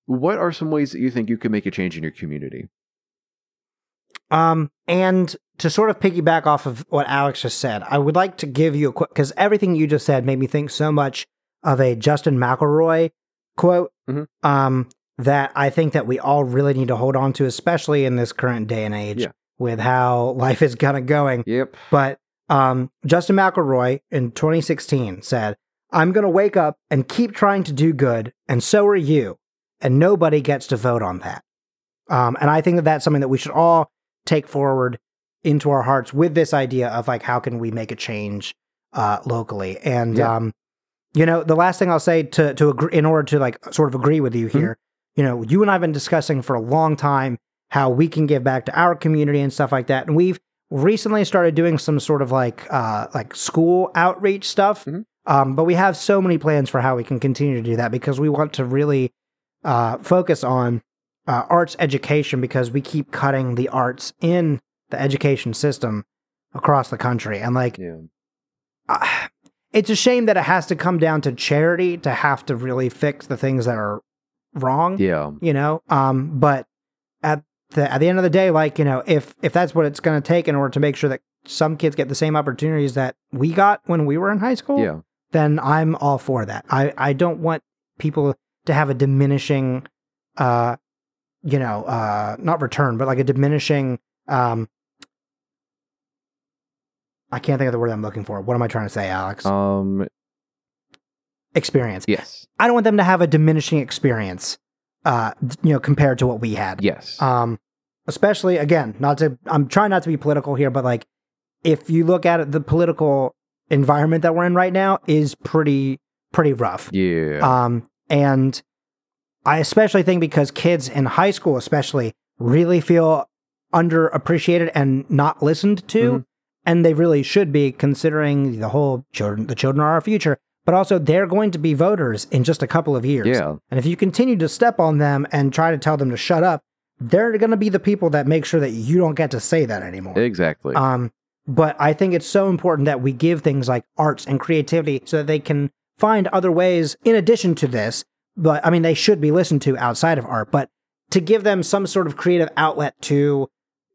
what are some ways that you think you can make a change in your community? Um, and to sort of piggyback off of what Alex just said, I would like to give you a quote because everything you just said made me think so much of a Justin McElroy quote mm-hmm. um, that I think that we all really need to hold on to, especially in this current day and age. Yeah. With how life is kind of going. Yep. But um, Justin McElroy in twenty sixteen said, I'm going to wake up and keep trying to do good, and so are you. And nobody gets to vote on that. Um, and I think that that's something that we should all take forward into our hearts with this idea of, like, how can we make a change uh, locally? And, yeah. um, you know, the last thing I'll say to, to agree, in order to, like, sort of agree with you here, mm-hmm. you know, you and I have been discussing for a long time how we can give back to our community and stuff like that. And we've recently started doing some sort of, like, uh, like school outreach stuff. Mm-hmm. Um, but we have so many plans for how we can continue to do that, because we want to really uh, focus on uh, arts education, because we keep cutting the arts in the education system across the country. And like, yeah. uh, it's a shame that it has to come down to charity to have to really fix the things that are wrong. Yeah. You know, um, but at the, at the end of the day, like, you know, if, if that's what it's going to take in order to make sure that some kids get the same opportunities that we got when we were in high school, yeah. then I'm all for that. I, I don't want people to have a diminishing, uh, you know, uh, not return, but like a diminishing, um, I can't think of the word I'm looking for. What am I trying to say, Alex? Um, experience. Yes. I don't want them to have a diminishing experience, uh, you know, compared to what we had. Yes. Um, especially again, not to, I'm trying not to be political here, but like, if you look at it, the political environment that we're in right now is pretty, pretty rough. Yeah. Um, and I especially think because kids in high school, especially, really feel underappreciated and not listened to, mm-hmm. and they really should be, considering the whole children, the children are our future, but also they're going to be voters in just a couple of years. Yeah. And if you continue to step on them and try to tell them to shut up, they're going to be the people that make sure that you don't get to say that anymore. Exactly. Um, But I think it's so important that we give things like arts and creativity so that they can find other ways in addition to this. But I mean, they should be listened to outside of art, but to give them some sort of creative outlet to,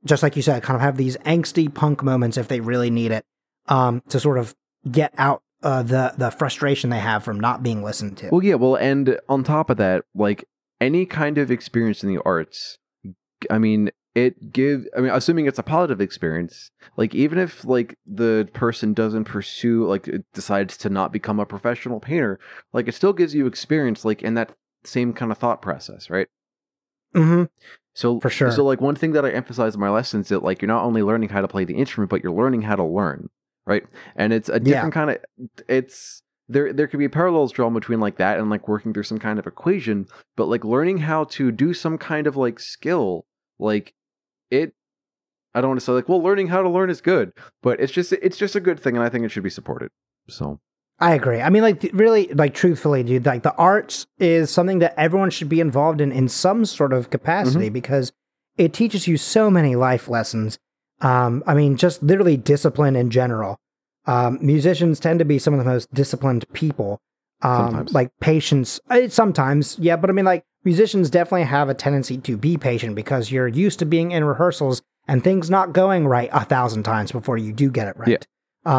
just like you said, kind of have these angsty punk moments if they really need it, um, to sort of get out uh, the, the frustration they have from not being listened to. Well, yeah. Well, and on top of that, like any kind of experience in the arts, I mean, It give I mean, assuming it's a positive experience, like even if like the person doesn't pursue, like decides to not become a professional painter, like it still gives you experience, like in that same kind of thought process, right? Mm-hmm. So for sure. So like one thing that I emphasize in my lessons is that like you're not only learning how to play the instrument, but you're learning how to learn, right? And it's a different yeah. kind of it's there. There could be parallels drawn between like that and like working through some kind of equation, but like learning how to do some kind of like skill, like. It, I don't want to say like, well, learning how to learn is good, but it's just, it's just a good thing. And I think it should be supported. So I agree. I mean, like th- really, like truthfully, dude, like the arts is something that everyone should be involved in, in some sort of capacity, mm-hmm. because it teaches you so many life lessons. Um, I mean, just literally discipline in general. Um, musicians tend to be some of the most disciplined people, um, sometimes. Like patience sometimes. Yeah. But I mean, like, musicians definitely have a tendency to be patient because you're used to being in rehearsals and things not going right a thousand times before you do get it right. Yeah.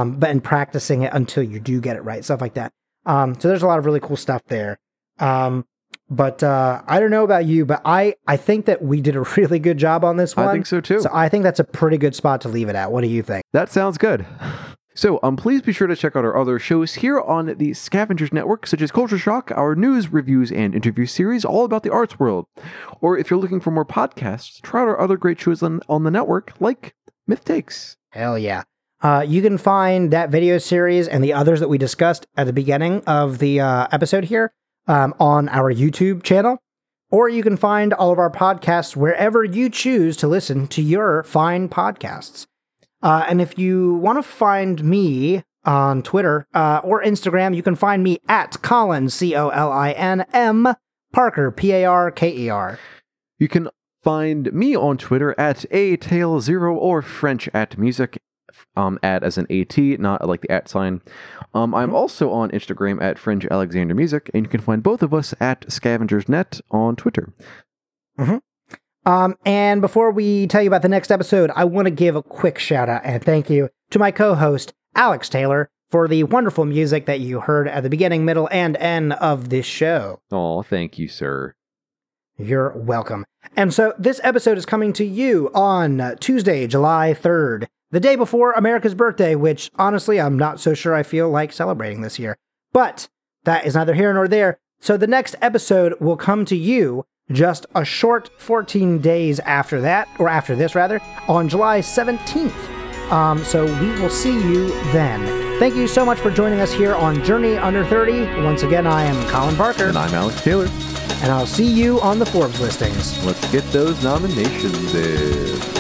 Um, but in practicing it until you do get it right, stuff like that. Um, so there's a lot of really cool stuff there. Um, but uh, I don't know about you, but I, I think that we did a really good job on this one. I think so too. So I think that's a pretty good spot to leave it at. What do you think? That sounds good. So um, please be sure to check out our other shows here on the Scavengers Network, such as Culture Shock, our news, reviews, and interview series all about the arts world. Or if you're looking for more podcasts, try out our other great shows on, on the network, like Myth Takes. Hell yeah. Uh, you can find that video series and the others that we discussed at the beginning of the uh, episode here um, on our YouTube channel. Or you can find all of our podcasts wherever you choose to listen to your fine podcasts. Uh, and if you want to find me on Twitter uh, or Instagram, you can find me at Colin, C O L I N M, Parker, P A R K E R. You can find me on Twitter at A Tail Zero or French at Music, um, at as an A T, not like the at sign. Um, I'm also on Instagram at French Alexander Music, and you can find both of us at ScavengersNet on Twitter. Mm-hmm. Um, and before we tell you about the next episode, I want to give a quick shout out and thank you to my co-host, Alex Taylor, for the wonderful music that you heard at the beginning, middle, and end of this show. Oh, thank you, sir. You're welcome. And so this episode is coming to you on Tuesday, July third, the day before America's birthday, which honestly, I'm not so sure I feel like celebrating this year. But that is neither here nor there. So the next episode will come to you just a short fourteen days after that, or after this rather, on July seventeenth. Um, so we will see you then. Thank you so much for joining us here on Journey Under thirty. Once again, I am Colin Parker. And I'm Alex Taylor. And I'll see you on the Forbes listings. Let's get those nominations in.